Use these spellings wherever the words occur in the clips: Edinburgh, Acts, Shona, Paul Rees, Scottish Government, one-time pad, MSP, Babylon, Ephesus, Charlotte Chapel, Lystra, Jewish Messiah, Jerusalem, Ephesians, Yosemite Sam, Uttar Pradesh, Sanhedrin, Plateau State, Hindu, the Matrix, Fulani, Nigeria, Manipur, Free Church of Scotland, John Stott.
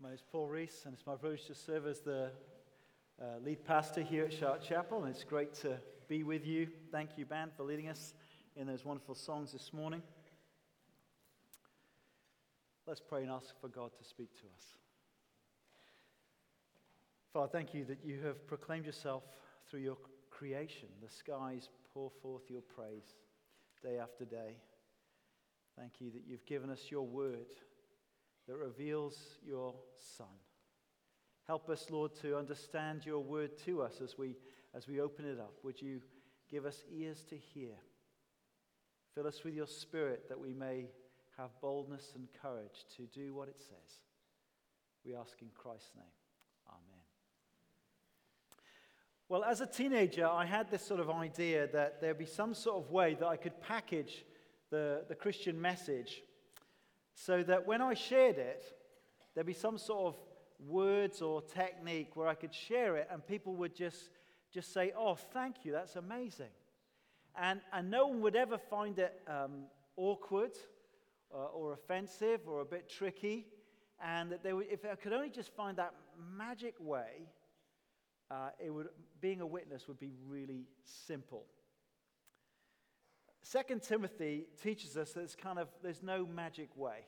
My name is Paul Rees, and it's my privilege to serve as the lead pastor here at Charlotte Chapel, and it's great to be with you. Thank you, band, for leading us in those wonderful songs this morning. Let's pray and ask for God to speak to us. Father, thank you that you have proclaimed yourself through your creation. The skies pour forth your praise day after day. Thank you that you've given us your word that reveals your Son. Help us, Lord, to understand your word to us as we open it up. Would you give us ears to hear? Fill us with your Spirit that we may have boldness and courage to do what it says. We ask in Christ's name. Amen. Well, as a teenager, I had this sort of idea that there'd be some sort of way that I could package the Christian message so that when I shared it, there'd be some sort of words or technique where I could share it and people would just say, oh, thank you, that's amazing. And no one would ever find it awkward or offensive or a bit tricky. And that they would, if I could only just find that magic way, being a witness would be really simple. Second Timothy teaches us that there's no magic way.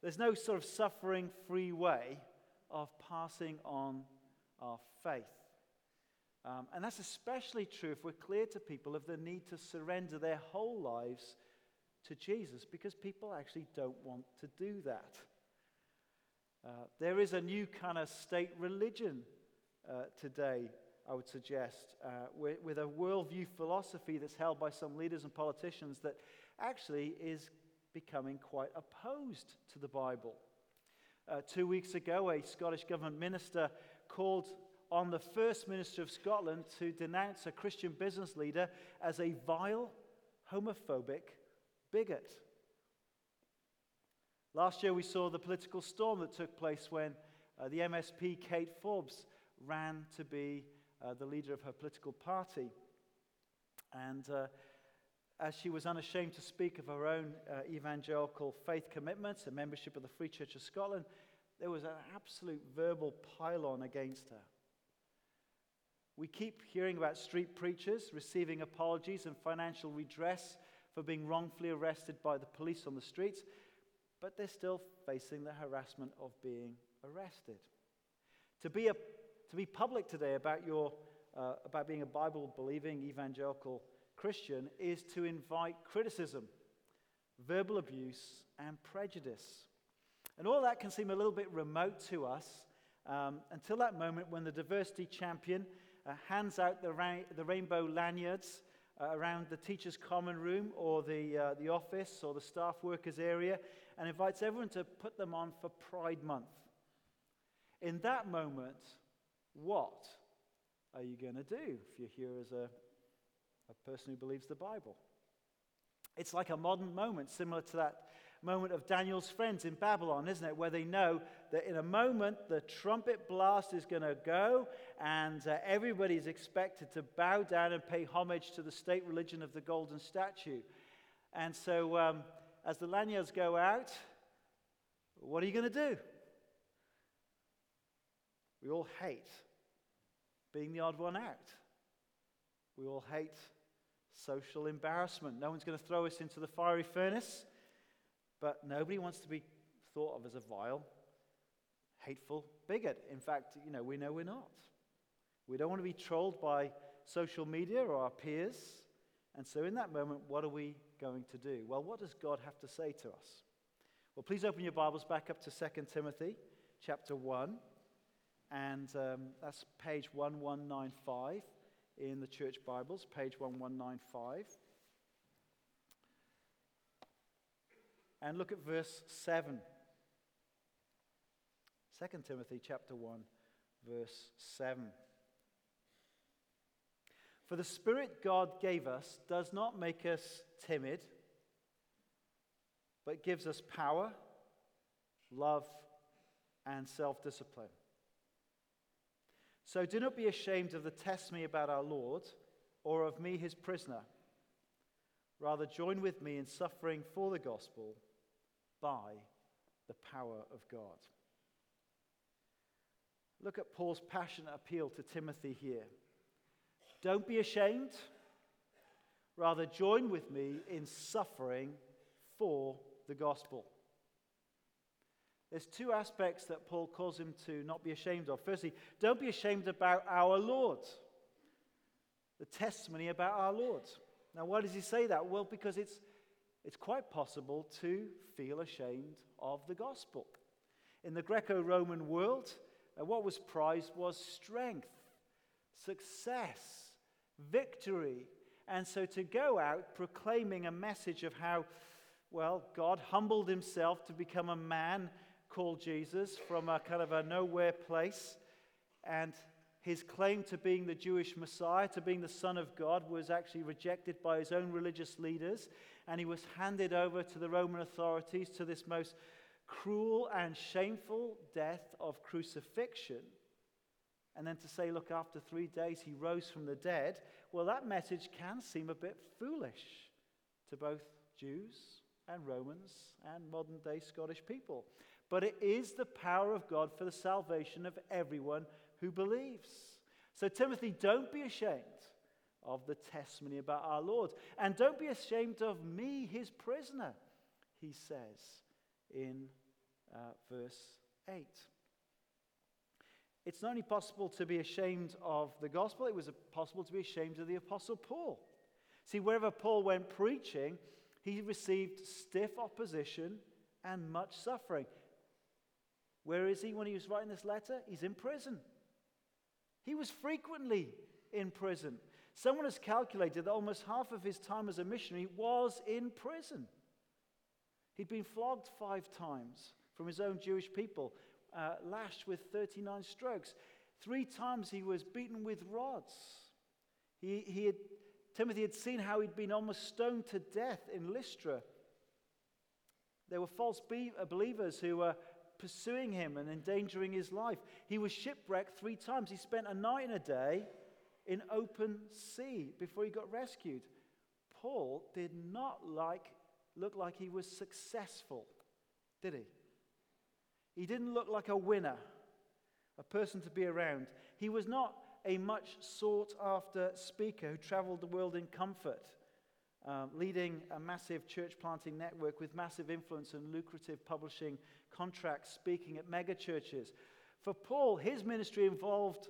There's no sort of suffering-free way of passing on our faith. And that's especially true if we're clear to people of the need to surrender their whole lives to Jesus, because people actually don't want to do that. There is a new kind of state religion today, I would suggest, with a worldview philosophy that's held by some leaders and politicians that actually is becoming quite opposed to the Bible. 2 weeks ago, a Scottish Government minister called on the First Minister of Scotland to denounce a Christian business leader as a vile, homophobic bigot. Last year, we saw the political storm that took place when the MSP Kate Forbes ran to be the leader of her political party. And as she was unashamed to speak of her own evangelical faith commitments and membership of the Free Church of Scotland, there was an absolute verbal pile-on against her. We keep hearing about street preachers receiving apologies and financial redress for being wrongfully arrested by the police on the streets, but they're still facing the harassment of being arrested. To be public today about about being a Bible-believing evangelical Christian is to invite criticism, verbal abuse, and prejudice. And all that can seem a little bit remote to us until that moment when the diversity champion hands out the rainbow lanyards around the teacher's common room or the office or the staff workers area and invites everyone to put them on for Pride Month. In that moment, what are you going to do if you're here as a person who believes the Bible? It's like a modern moment, similar to that moment of Daniel's friends in Babylon, isn't it? Where they know that in a moment the trumpet blast is going to go and everybody's expected to bow down and pay homage to the state religion of the golden statue. And so as the lanyards go out, what are you going to do? We all hate being the odd one out. We all hate social embarrassment. No one's going to throw us into the fiery furnace, but nobody wants to be thought of as a vile, hateful bigot. In fact, we know we're not. We don't want to be trolled by social media or our peers. And so in that moment, what are we going to do? Well, what does God have to say to us? Well, please open your Bibles back up to 2 Timothy chapter 1. And that's page 1195 in the church Bibles, page 1195. And look at verse 7. 2 Timothy chapter 1, verse 7. For the Spirit God gave us does not make us timid, but gives us power, love, and self-discipline. So do not be ashamed of the testimony about our Lord, or of me, his prisoner. Rather, join with me in suffering for the gospel by the power of God. Look at Paul's passionate appeal to Timothy here. Don't be ashamed. Rather, join with me in suffering for the gospel. There's two aspects that Paul calls him to not be ashamed of. Firstly, don't be ashamed about our Lord. The testimony about our Lord. Now, why does he say that? Well, because it's quite possible to feel ashamed of the gospel. In the Greco-Roman world, what was prized was strength, success, victory. And so to go out proclaiming a message of how, well, God humbled himself to become a man called Jesus from a kind of a nowhere place. And his claim to being the Jewish Messiah, to being the Son of God, was actually rejected by his own religious leaders. And he was handed over to the Roman authorities to this most cruel and shameful death of crucifixion. And then to say, look, after 3 days he rose from the dead. Well, that message can seem a bit foolish to both Jews and Romans and modern-day Scottish people. But it is the power of God for the salvation of everyone who believes. So Timothy, don't be ashamed of the testimony about our Lord. And don't be ashamed of me, his prisoner, he says in verse 8. It's not only possible to be ashamed of the gospel, it was possible to be ashamed of the Apostle Paul. See, wherever Paul went preaching, he received stiff opposition and much suffering. Where is he when he was writing this letter? He's in prison. He was frequently in prison. Someone has calculated that almost half of his time as a missionary was in prison. He'd been flogged 5 times from his own Jewish people, lashed with 39 strokes. 3 times he was beaten with rods. Timothy had seen how he'd been almost stoned to death in Lystra. There were false believers who were pursuing him and endangering his life. He was shipwrecked 3 times. He spent a night and a day in open sea before he got rescued. Paul did not look like he was successful, did he? He didn't look like a winner, a person to be around. He was not a much sought-after speaker who traveled the world in comfort, leading a massive church-planting network with massive influence and lucrative publishing contracts, speaking at megachurches. For Paul, his ministry involved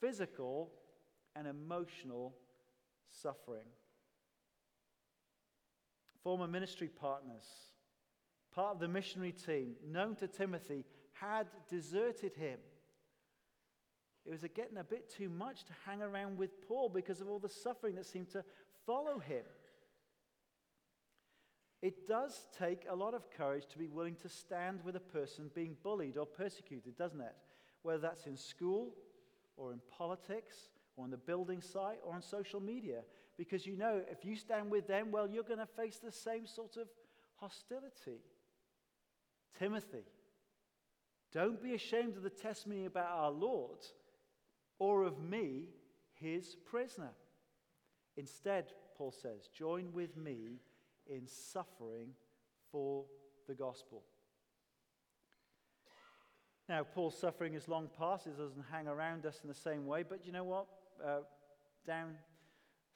physical and emotional suffering. Former ministry partners, part of the missionary team, known to Timothy, had deserted him. It was getting a bit too much to hang around with Paul because of all the suffering that seemed to follow him. It does take a lot of courage to be willing to stand with a person being bullied or persecuted, doesn't it? Whether that's in school or in politics or on the building site or on social media. Because you know, if you stand with them, well, you're going to face the same sort of hostility. Timothy, don't be ashamed of the testimony about our Lord, or of me, his prisoner. Instead, Paul says, join with me in suffering for the gospel. Now, Paul's suffering is long past. It doesn't hang around us in the same way. But you know what? Down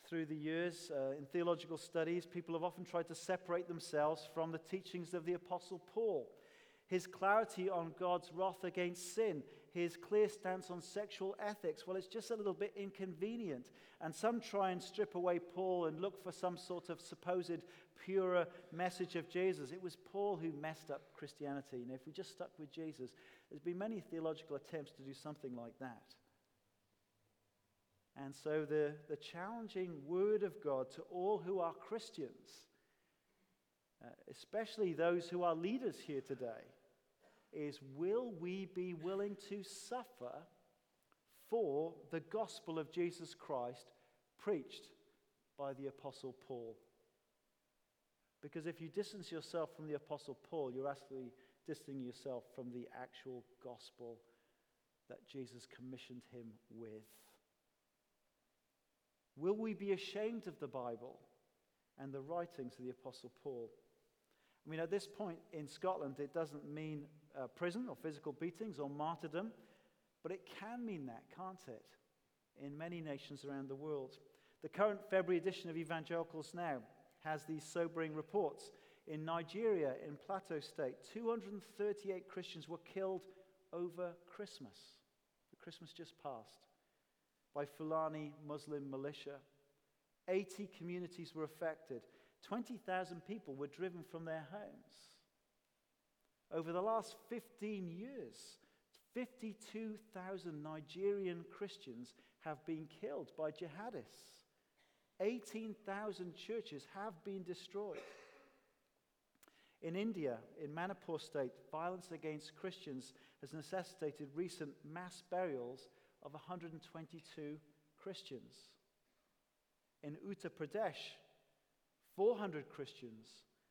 through the years, in theological studies, people have often tried to separate themselves from the teachings of the Apostle Paul. His clarity on God's wrath against sin, his clear stance on sexual ethics, well, it's just a little bit inconvenient. And some try and strip away Paul and look for some sort of supposed purer message of Jesus. It was Paul who messed up Christianity. And if we just stuck with Jesus, there's been many theological attempts to do something like that. And so the challenging word of God to all who are Christians, especially those who are leaders here today, is will we be willing to suffer for the gospel of Jesus Christ preached by the Apostle Paul? Because if you distance yourself from the Apostle Paul, you're actually distancing yourself from the actual gospel that Jesus commissioned him with. Will we be ashamed of the Bible and the writings of the Apostle Paul? I mean, at this point in Scotland, it doesn't mean prison or physical beatings or martyrdom, But it can mean that, can't it, in many nations around the world. The current February edition of Evangelicals Now has these sobering reports. In Nigeria, in Plateau State, 238 Christians were killed over Christmas. The Christmas just passed. By Fulani Muslim militia. 80 communities were affected. 20,000 people were driven from their homes. Over the last 15 years, 52,000 Nigerian Christians have been killed by jihadists. 18,000 churches have been destroyed. In India, in Manipur state, violence against Christians has necessitated recent mass burials of 122 Christians. In Uttar Pradesh, 400 Christians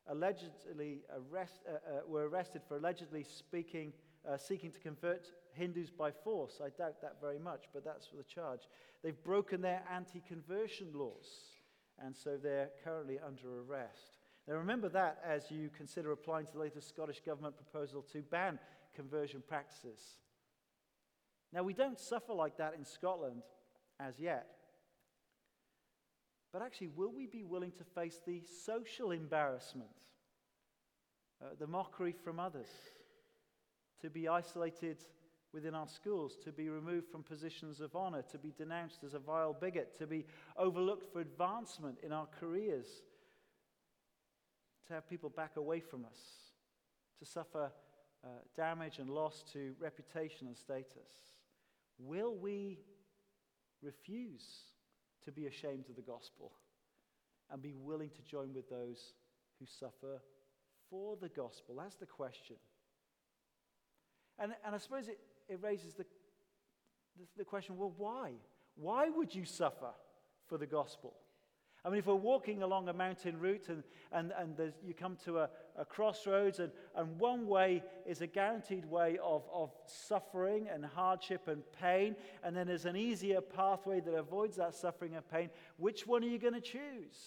allegedly were arrested for allegedly seeking to convert Hindus by force. I doubt that very much, but that's the charge. They've broken their anti-conversion laws, and so they're currently under arrest. Now remember that as you consider applying to the latest Scottish Government proposal to ban conversion practices. Now we don't suffer like that in Scotland as yet. But actually, will we be willing to face the social embarrassment, the mockery from others, to be isolated within our schools, to be removed from positions of honor, to be denounced as a vile bigot, to be overlooked for advancement in our careers, to have people back away from us, to suffer damage and loss to reputation and status? Will we refuse to be ashamed of the gospel and be willing to join with those who suffer for the gospel? That's the question. And I suppose it raises the question, well, why? Why would you suffer for the gospel? I mean, if we're walking along a mountain route and you come to a crossroads and one way is a guaranteed way of suffering and hardship and pain, and then there's an easier pathway that avoids that suffering and pain, which one are you going to choose?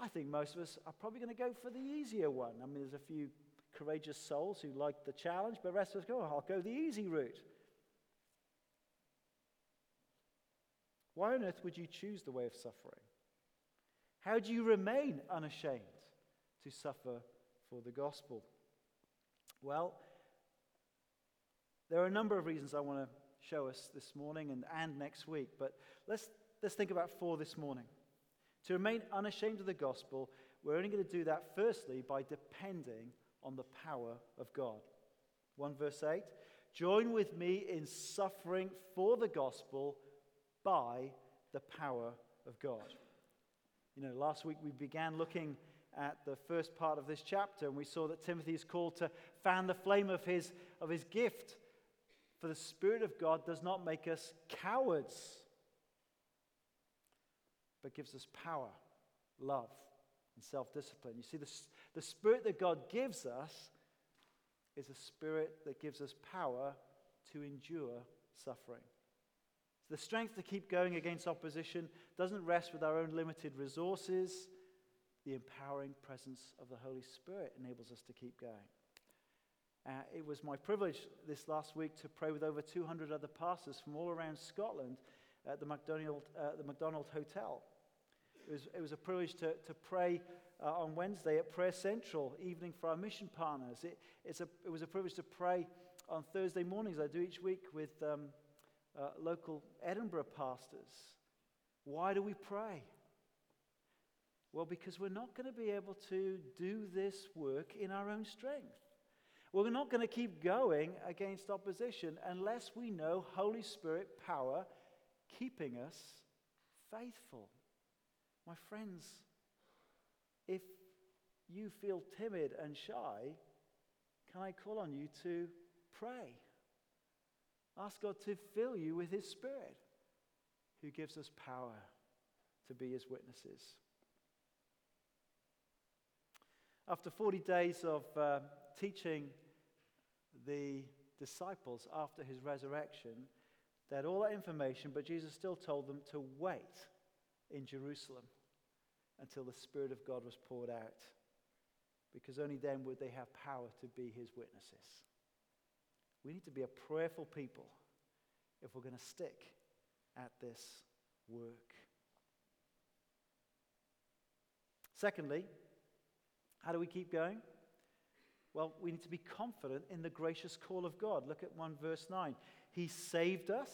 I think most of us are probably going to go for the easier one. I mean, there's a few courageous souls who like the challenge, but the rest of us go, oh, I'll go the easy route. Why on earth would you choose the way of suffering? How do you remain unashamed to suffer for the gospel? Well, there are a number of reasons I want to show us this morning and next week, but let's think about four this morning. To remain unashamed of the gospel, we're only going to do that firstly by depending on the power of God. 1 verse 8, join with me in suffering for the gospel by the power of God. You know, last week we began looking at the first part of this chapter, and we saw that Timothy is called to fan the flame of his gift. For the Spirit of God does not make us cowards, but gives us power, love, and self-discipline. You see, the Spirit that God gives us is a Spirit that gives us power to endure suffering. The strength to keep going against opposition doesn't rest with our own limited resources. The empowering presence of the Holy Spirit enables us to keep going. It was my privilege this last week to pray with over 200 other pastors from all around Scotland at the McDonald Hotel. It was a privilege to pray on Wednesday at Prayer Central evening for our mission partners. It was a privilege to pray on Thursday mornings, I do each week, with local Edinburgh pastors. Why do we pray? Well, because we're not going to be able to do this work in our own strength. We're not going to keep going against opposition unless we know Holy Spirit power keeping us faithful. My friends, if you feel timid and shy, can I call on you to pray? Ask God to fill you with his Spirit, who gives us power to be his witnesses. After 40 days of teaching the disciples after his resurrection, they had all that information, but Jesus still told them to wait in Jerusalem until the Spirit of God was poured out, because only then would they have power to be his witnesses. We need to be a prayerful people if we're going to stick at this work. Secondly, how do we keep going? Well, we need to be confident in the gracious call of God. Look at 1 verse 9. He saved us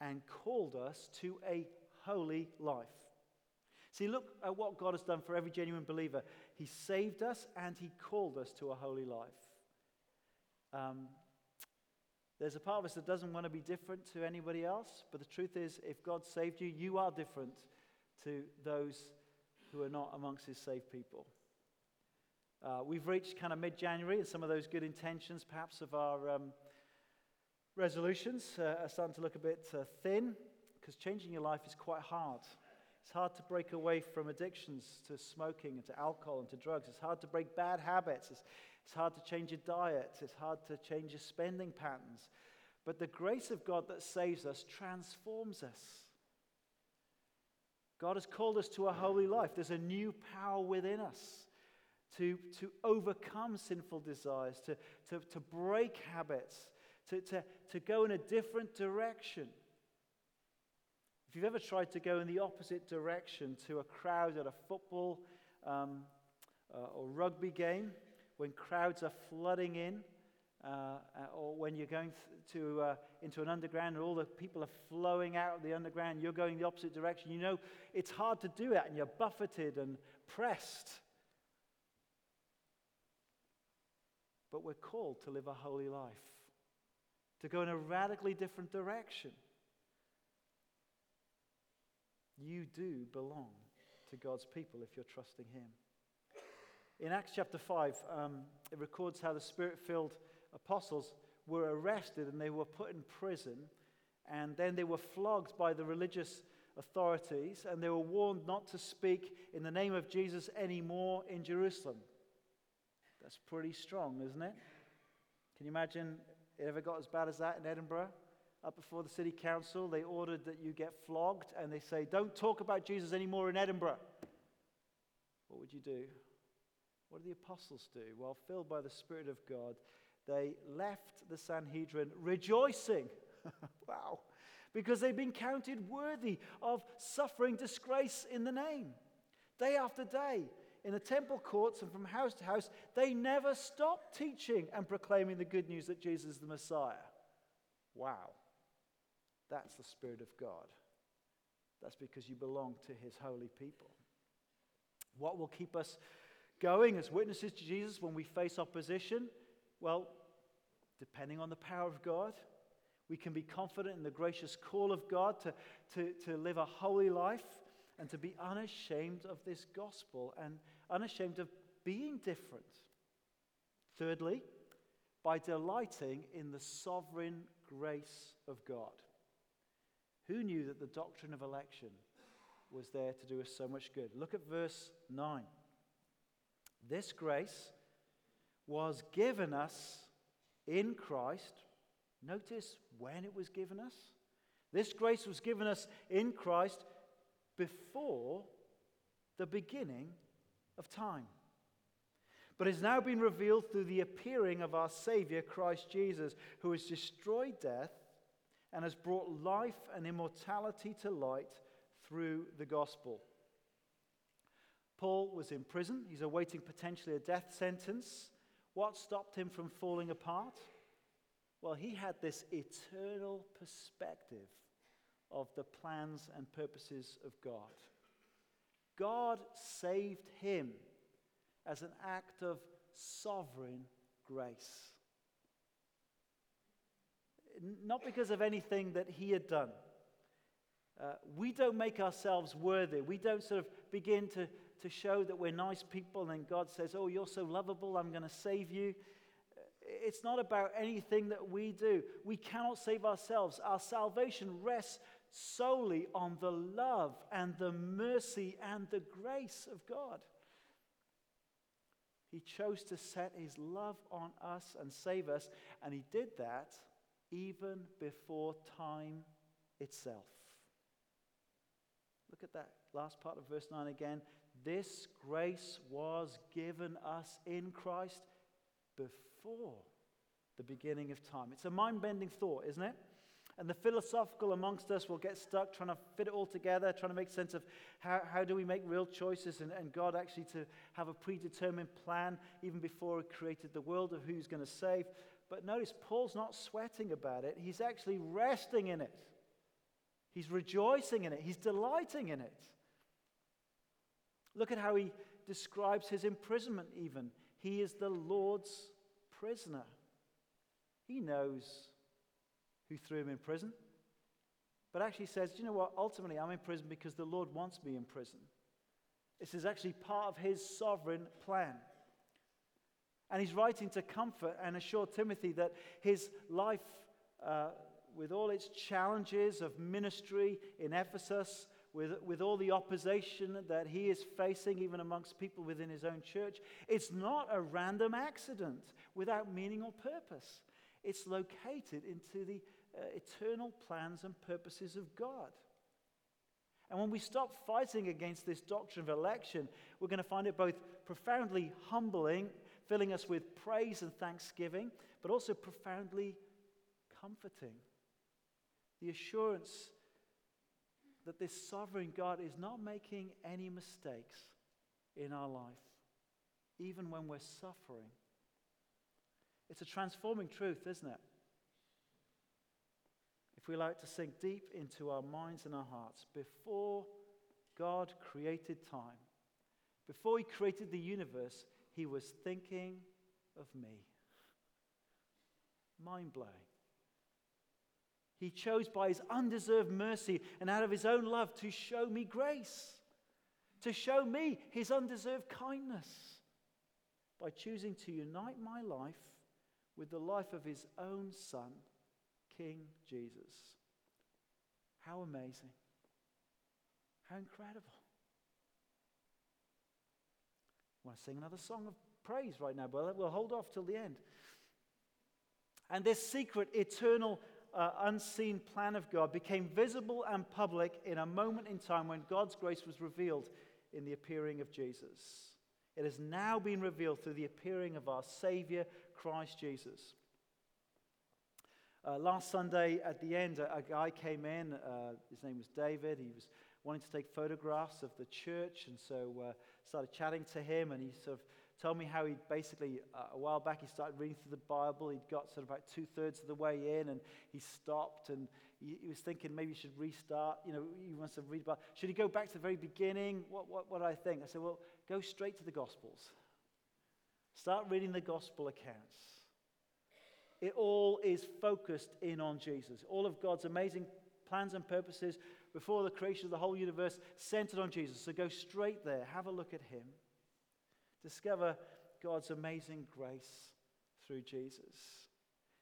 and called us to a holy life. See, look at what God has done for every genuine believer. He saved us and he called us to a holy life. There's a part of us that doesn't want to be different to anybody else, but the truth is, if God saved you, you are different to those who are not amongst his saved people. We've reached kind of mid-January, and some of those good intentions, perhaps, of our resolutions are starting to look a bit thin, because changing your life is quite hard. It's hard to break away from addictions to smoking and to alcohol and to drugs. It's hard to break bad habits. It's hard to change your diet. It's hard to change your spending patterns. But the grace of God that saves us transforms us. God has called us to a holy life. There's a new power within us to overcome sinful desires, to break habits, to go in a different direction. If you've ever tried to go in the opposite direction to a crowd at a football or rugby game, when crowds are flooding in, or when you're going into an underground and all the people are flowing out of the underground, you're going the opposite direction, you know it's hard to do that, and you're buffeted and pressed. But we're called to live a holy life, to go in a radically different direction. You do belong to God's people if you're trusting him. In Acts chapter 5, it records how the Spirit-filled apostles were arrested and they were put in prison, and then they were flogged by the religious authorities, and they were warned not to speak in the name of Jesus anymore in Jerusalem. That's pretty strong, isn't it? Can you imagine it ever got as bad as that in Edinburgh? Up before the city council, they ordered that you get flogged, and they say, don't talk about Jesus anymore in Edinburgh. What would you do? What did the apostles do? Well, filled by the Spirit of God, they left the Sanhedrin rejoicing. Wow. Because they've been counted worthy of suffering disgrace in the name. Day after day, in the temple courts and from house to house, they never stopped teaching and proclaiming the good news that Jesus is the Messiah. Wow. That's the Spirit of God. That's because you belong to his holy people. What will keep us going as witnesses to Jesus when we face opposition? Well, depending on the power of God, we can be confident in the gracious call of God to live a holy life and to be unashamed of this gospel and unashamed of being different. Thirdly, by delighting in the sovereign grace of God. Who knew that the doctrine of election was there to do us so much good? Look at verse 9. This grace was given us in Christ. Notice when it was given us. This grace was given us in Christ before the beginning of time, but has now been revealed through the appearing of our Savior, Christ Jesus, who has destroyed death and has brought life and immortality to light through the gospel. Paul was in prison. He's awaiting potentially a death sentence. What stopped him from falling apart? Well, he had this eternal perspective of the plans and purposes of God. God saved him as an act of sovereign grace. Not because of anything that he had done. We don't make ourselves worthy. We don't sort of begin to show that we're nice people, and then God says, oh, you're so lovable, I'm going to save you. It's not about anything that we do. We cannot save ourselves. Our salvation rests solely on the love and the mercy and the grace of God. He chose to set his love on us and save us, and he did that even before time itself. Look at that last part of verse 9 again. This grace was given us in Christ before the beginning of time. It's a mind-bending thought, isn't it? And the philosophical amongst us will get stuck trying to fit it all together, trying to make sense of how do we make real choices, and God actually to have a predetermined plan even before he created the world of who's going to save. But notice Paul's not sweating about it. He's actually resting in it. He's rejoicing in it. He's delighting in it. Look at how he describes his imprisonment even. He is the Lord's prisoner. He knows who threw him in prison, but actually says, you know what, ultimately I'm in prison because the Lord wants me in prison. This is actually part of his sovereign plan. And he's writing to comfort and assure Timothy that his life, with all its challenges of ministry in Ephesus, with all the opposition that he is facing, even amongst people within his own church, it's not a random accident without meaning or purpose. It's located into the eternal plans and purposes of God. And when we stop fighting against this doctrine of election, we're going to find it both profoundly humbling, filling us with praise and thanksgiving, but also profoundly comforting. The assurance that this sovereign God is not making any mistakes in our life, even when we're suffering. It's a transforming truth, isn't it? If we allow it to sink deep into our minds and our hearts, before God created time, before he created the universe, he was thinking of me. Mind-blowing. He chose by his undeserved mercy and out of his own love to show me grace, to show me his undeserved kindness, by choosing to unite my life with the life of his own son, King Jesus. How amazing. How incredible. I want to sing another song of praise right now, but we'll hold off till the end. And this secret, eternal, unseen plan of God became visible and public in a moment in time when God's grace was revealed in the appearing of Jesus. It has now been revealed through the appearing of our Savior, Christ Jesus. Last Sunday at the end, a guy came in. His name was David. He was wanting to take photographs of the church, and so started chatting to him, and he sort of told me how he basically, a while back, he started reading through the Bible. He'd got sort of about two-thirds of the way in, and he stopped, and he was thinking maybe he should restart. You know, he wants to read about, should he go back to the very beginning? What do I think? I said, well, go straight to the Gospels. Start reading the Gospel accounts. It all is focused in on Jesus. All of God's amazing plans and purposes before the creation of the whole universe centered on Jesus. So go straight there. Have a look at him. Discover God's amazing grace through Jesus.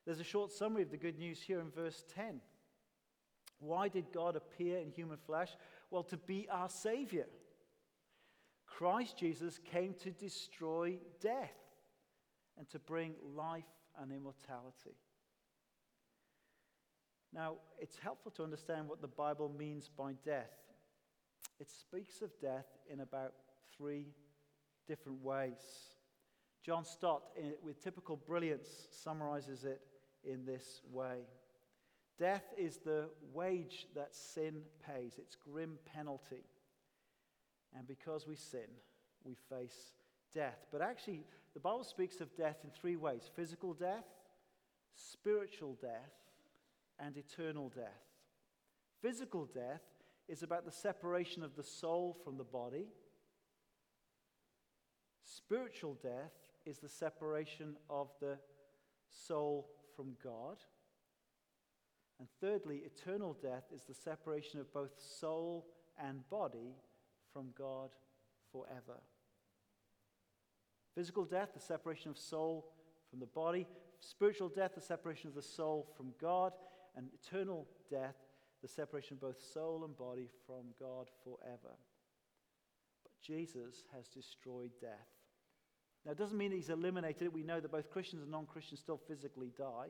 There's a short summary of the good news here in verse 10. Why did God appear in human flesh? Well, to be our Savior. Christ Jesus came to destroy death and to bring life and immortality. Now, it's helpful to understand what the Bible means by death. It speaks of death in about three different ways. John Stott, with typical brilliance, summarizes it in this way. Death is the wage that sin pays, its grim penalty. And because we sin, we face death. But actually, the Bible speaks of death in three ways: physical death, spiritual death, and eternal death. Physical death is about the separation of the soul from the body. Spiritual death is the separation of the soul from God. And thirdly, eternal death is the separation of both soul and body from God forever. Physical death, the separation of soul from the body. Spiritual death, the separation of the soul from God. And eternal death, the separation of both soul and body from God forever. Jesus has destroyed death. Now, it doesn't mean he's eliminated it. We know that both Christians and non-Christians still physically die.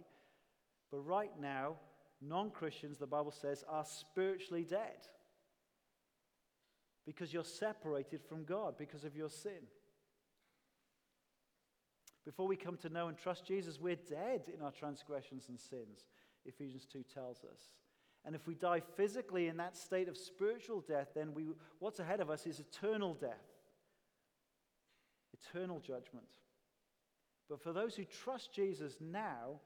But right now, non-Christians, the Bible says, are spiritually dead, because you're separated from God because of your sin. Before we come to know and trust Jesus, we're dead in our transgressions and sins. Ephesians 2 tells us. And if we die physically in that state of spiritual death, then what's ahead of us is eternal death, eternal judgment. But for those who trust Jesus now,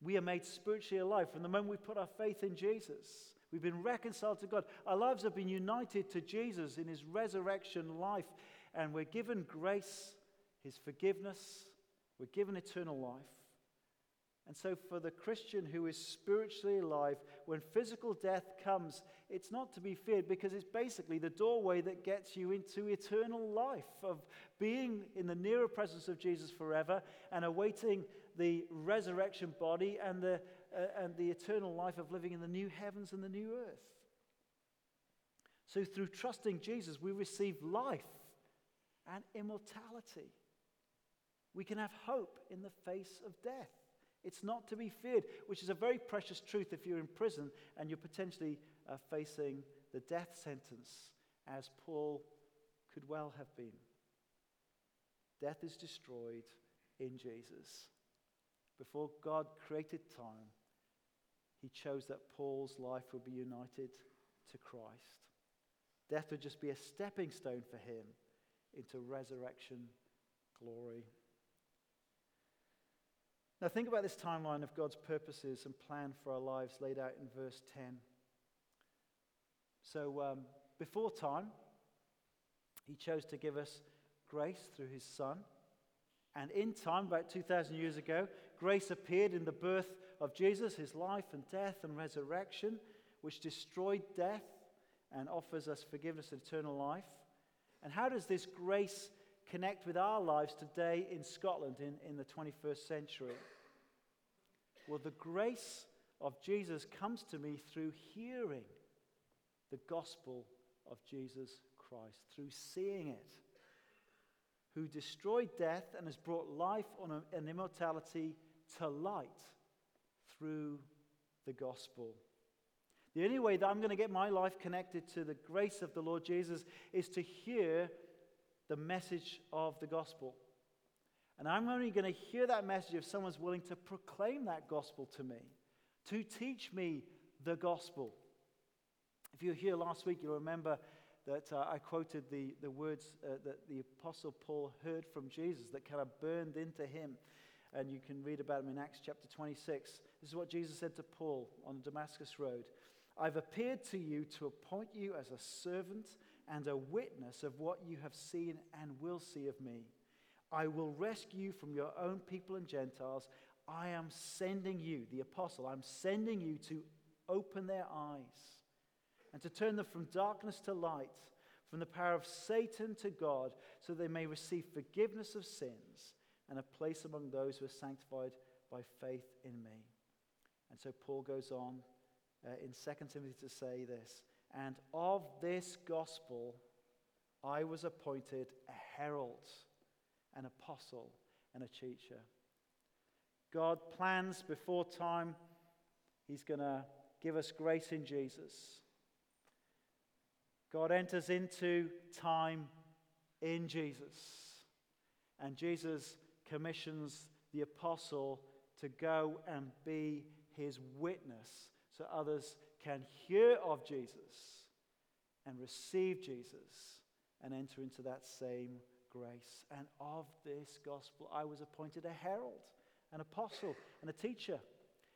we are made spiritually alive. From the moment we put our faith in Jesus, we've been reconciled to God. Our lives have been united to Jesus in his resurrection life, and we're given grace, his forgiveness, we're given eternal life. And so for the Christian who is spiritually alive, when physical death comes, it's not to be feared, because it's basically the doorway that gets you into eternal life, of being in the nearer presence of Jesus forever and awaiting the resurrection body and the eternal life of living in the new heavens and the new earth. So through trusting Jesus, we receive life and immortality. We can have hope in the face of death. It's not to be feared, which is a very precious truth if you're in prison and you're potentially facing the death sentence, as Paul could well have been. Death is destroyed in Jesus. Before God created time, he chose that Paul's life would be united to Christ. Death would just be a stepping stone for him into resurrection glory. Now think about this timeline of God's purposes and plan for our lives laid out in verse 10. So before time, he chose to give us grace through his son. And in time, about 2,000 years ago, grace appeared in the birth of Jesus, his life and death and resurrection, which destroyed death and offers us forgiveness and eternal life. And how does this grace connect with our lives today in Scotland in the 21st century? Well, the grace of Jesus comes to me through hearing the gospel of Jesus Christ, through seeing it, who destroyed death and has brought life and immortality to light through the gospel. The only way that I'm going to get my life connected to the grace of the Lord Jesus is to hear the message of the gospel. And I'm only going to hear that message if someone's willing to proclaim that gospel to me, to teach me the gospel. If you were here last week, you'll remember that I quoted the words that the Apostle Paul heard from Jesus that kind of burned into him. And you can read about them in Acts chapter 26. This is what Jesus said to Paul on Damascus Road. "I've appeared to you to appoint you as a servant and a witness of what you have seen and will see of me. I will rescue you from your own people and Gentiles. I am sending you," the apostle, "I'm sending you to open their eyes and to turn them from darkness to light, from the power of Satan to God, so they may receive forgiveness of sins and a place among those who are sanctified by faith in me." And so Paul goes on in 2 Timothy to say this, "And of this gospel I was appointed a herald, an apostle, and a teacher." God plans before time. He's going to give us grace in Jesus. God enters into time in Jesus. And Jesus commissions the apostle to go and be his witness, so others can hear of Jesus and receive Jesus and enter into that same grace. And of this gospel, I was appointed a herald, an apostle, and a teacher.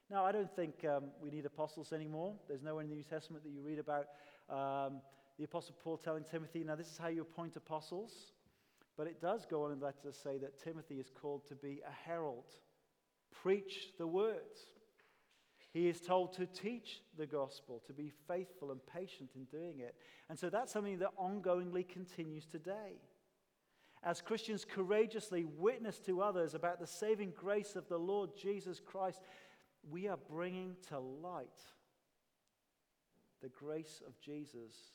Now, I don't think we need apostles anymore. There's nowhere in the New Testament that you read about the Apostle Paul telling Timothy, now this is how you appoint apostles. But it does go on in that to say that Timothy is called to be a herald. Preach the word. He is told to teach the gospel, to be faithful and patient in doing it. And so that's something that ongoingly continues today. As Christians courageously witness to others about the saving grace of the Lord Jesus Christ, we are bringing to light the grace of Jesus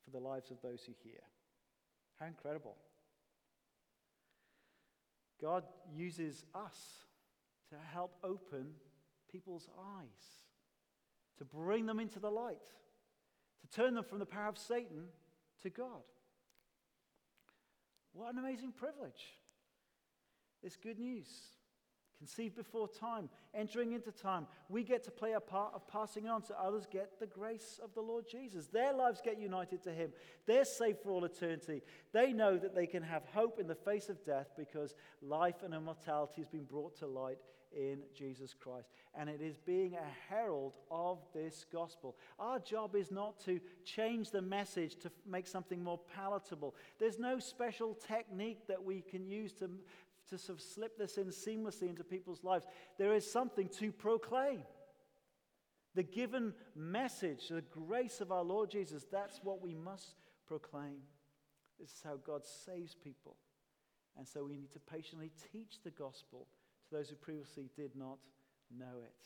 for the lives of those who hear. How incredible. God uses us to help open people's eyes, to bring them into the light, to turn them from the power of Satan to God. What an amazing privilege. This good news conceived before time, entering into time. We get to play a part of passing on so others get the grace of the Lord Jesus. Their lives get united to him. They're saved for all eternity. They know that they can have hope in the face of death because life and immortality has been brought to light in Jesus Christ. And it is being a herald of this gospel. Our job is not to change the message to make something more palatable. There's no special technique that we can use to sort of slip this in seamlessly into people's lives. There is something to proclaim. The given message, the grace of our Lord Jesus, that's what we must proclaim. This is how God saves people. And so we need to patiently teach the gospel to those who previously did not know it.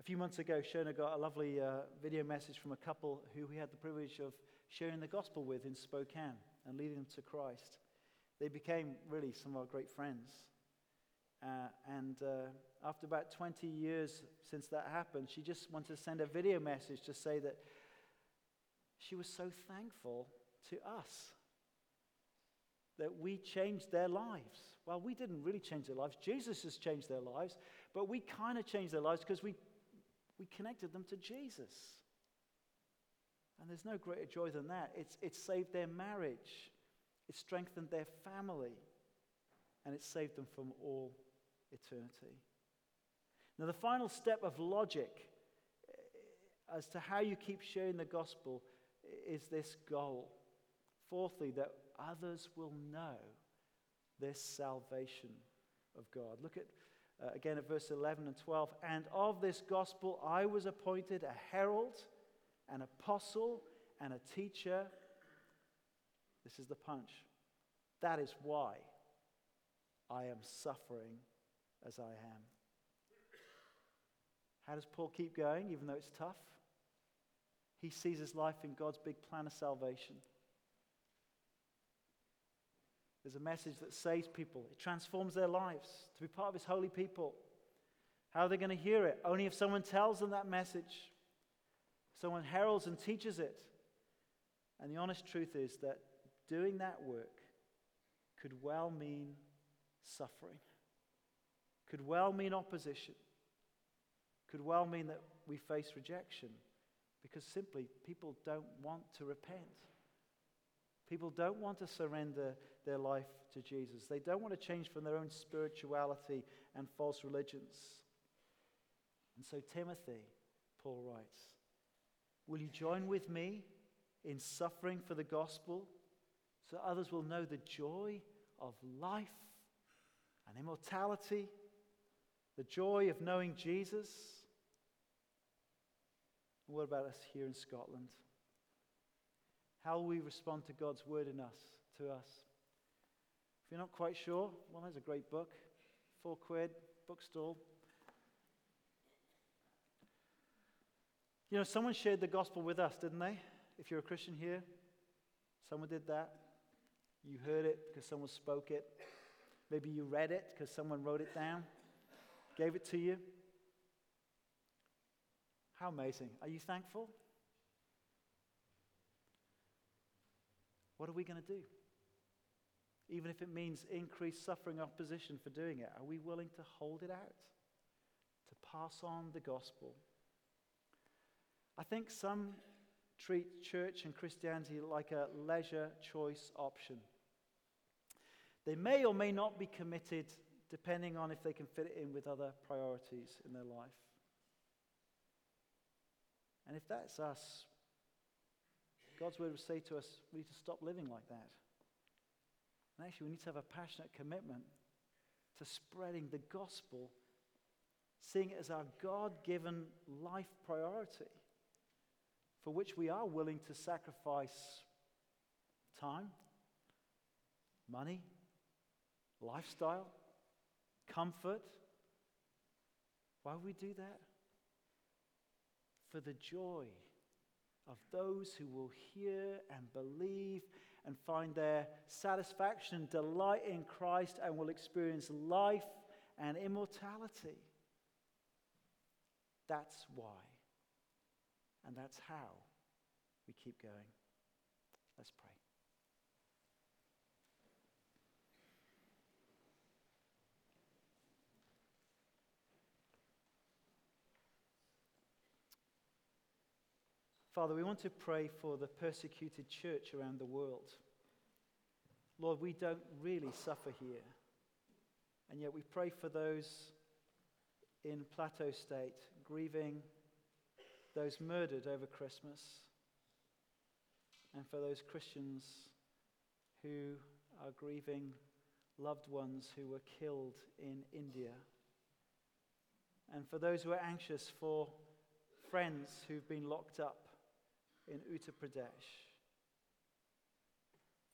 A few months ago, Shona got a lovely video message from a couple who we had the privilege of sharing the gospel with in Spokane and leading them to Christ. They became really some of our great friends. After about 20 years since that happened, she just wanted to send a video message to say that she was so thankful to us that we changed their lives. Well, we didn't really change their lives. Jesus has changed their lives, but we kind of changed their lives because we connected them to Jesus. And there's no greater joy than that. It's saved their marriage. It's strengthened their family. And it's saved them from all eternity. Now, the final step of logic as to how you keep sharing the gospel is this goal. Fourthly, that others will know this salvation of God. Look at again at verse 11 and 12. And of this gospel I was appointed a herald, an apostle, and a teacher. This is the punch. That is why I am suffering as I am. How does Paul keep going, even though it's tough? He sees his life in God's big plan of salvation. There's a message that saves people. It transforms their lives to be part of his holy people. How are they going to hear it? Only if someone tells them that message. Someone heralds and teaches it. And the honest truth is that doing that work could well mean suffering, could well mean opposition, could well mean that we face rejection because simply people don't want to repent. People don't want to surrender their life to Jesus. They don't want to change from their own spirituality and false religions. And so Timothy, Paul writes, will you join with me in suffering for the gospel so others will know the joy of life and immortality, the joy of knowing Jesus? And what about us here in Scotland? How will we respond to God's word to us? If you're not quite sure, well, there's a great book, £4, bookstall. You know, someone shared the gospel with us, didn't they? If you're a Christian here, someone did that. You heard it because someone spoke it. Maybe you read it because someone wrote it down, gave it to you. How amazing. Are you thankful? What are we going to do? Even if it means increased suffering, opposition for doing it, are we willing to hold it out, to pass on the gospel? I think some treat church and Christianity like a leisure choice option. They may or may not be committed, depending on if they can fit it in with other priorities in their life. And if that's us, God's word would say to us, we need to stop living like that. And actually, we need to have a passionate commitment to spreading the gospel, seeing it as our God-given life priority, for which we are willing to sacrifice time, money, lifestyle, comfort. Why would we do that? For the joy of those who will hear and believe and find their satisfaction and delight in Christ and will experience life and immortality. That's why, and that's how we keep going. Let's pray. Father, we want to pray for the persecuted church around the world. Lord, we don't really suffer here, and yet we pray for those in Plateau State grieving, those murdered over Christmas, and for those Christians who are grieving loved ones who were killed in India, and for those who are anxious for friends who've been locked up in Uttar Pradesh.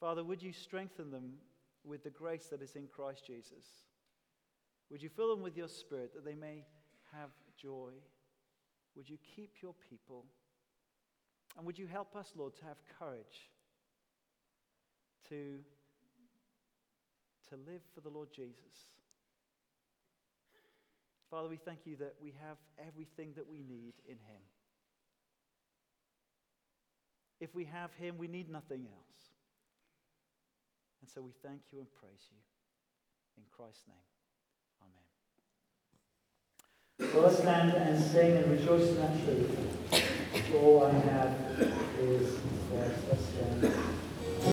Father, would you strengthen them with the grace that is in Christ Jesus? Would you fill them with your Spirit that they may have joy? Would you keep your people? And would you help us, Lord, to have courage to live for the Lord Jesus? Father, we thank you that we have everything that we need in him. If we have him, we need nothing else. And so we thank you and praise you. In Christ's name, amen. Well, let's stand and sing and rejoice in that truth. All I have is Christ. Let's stand.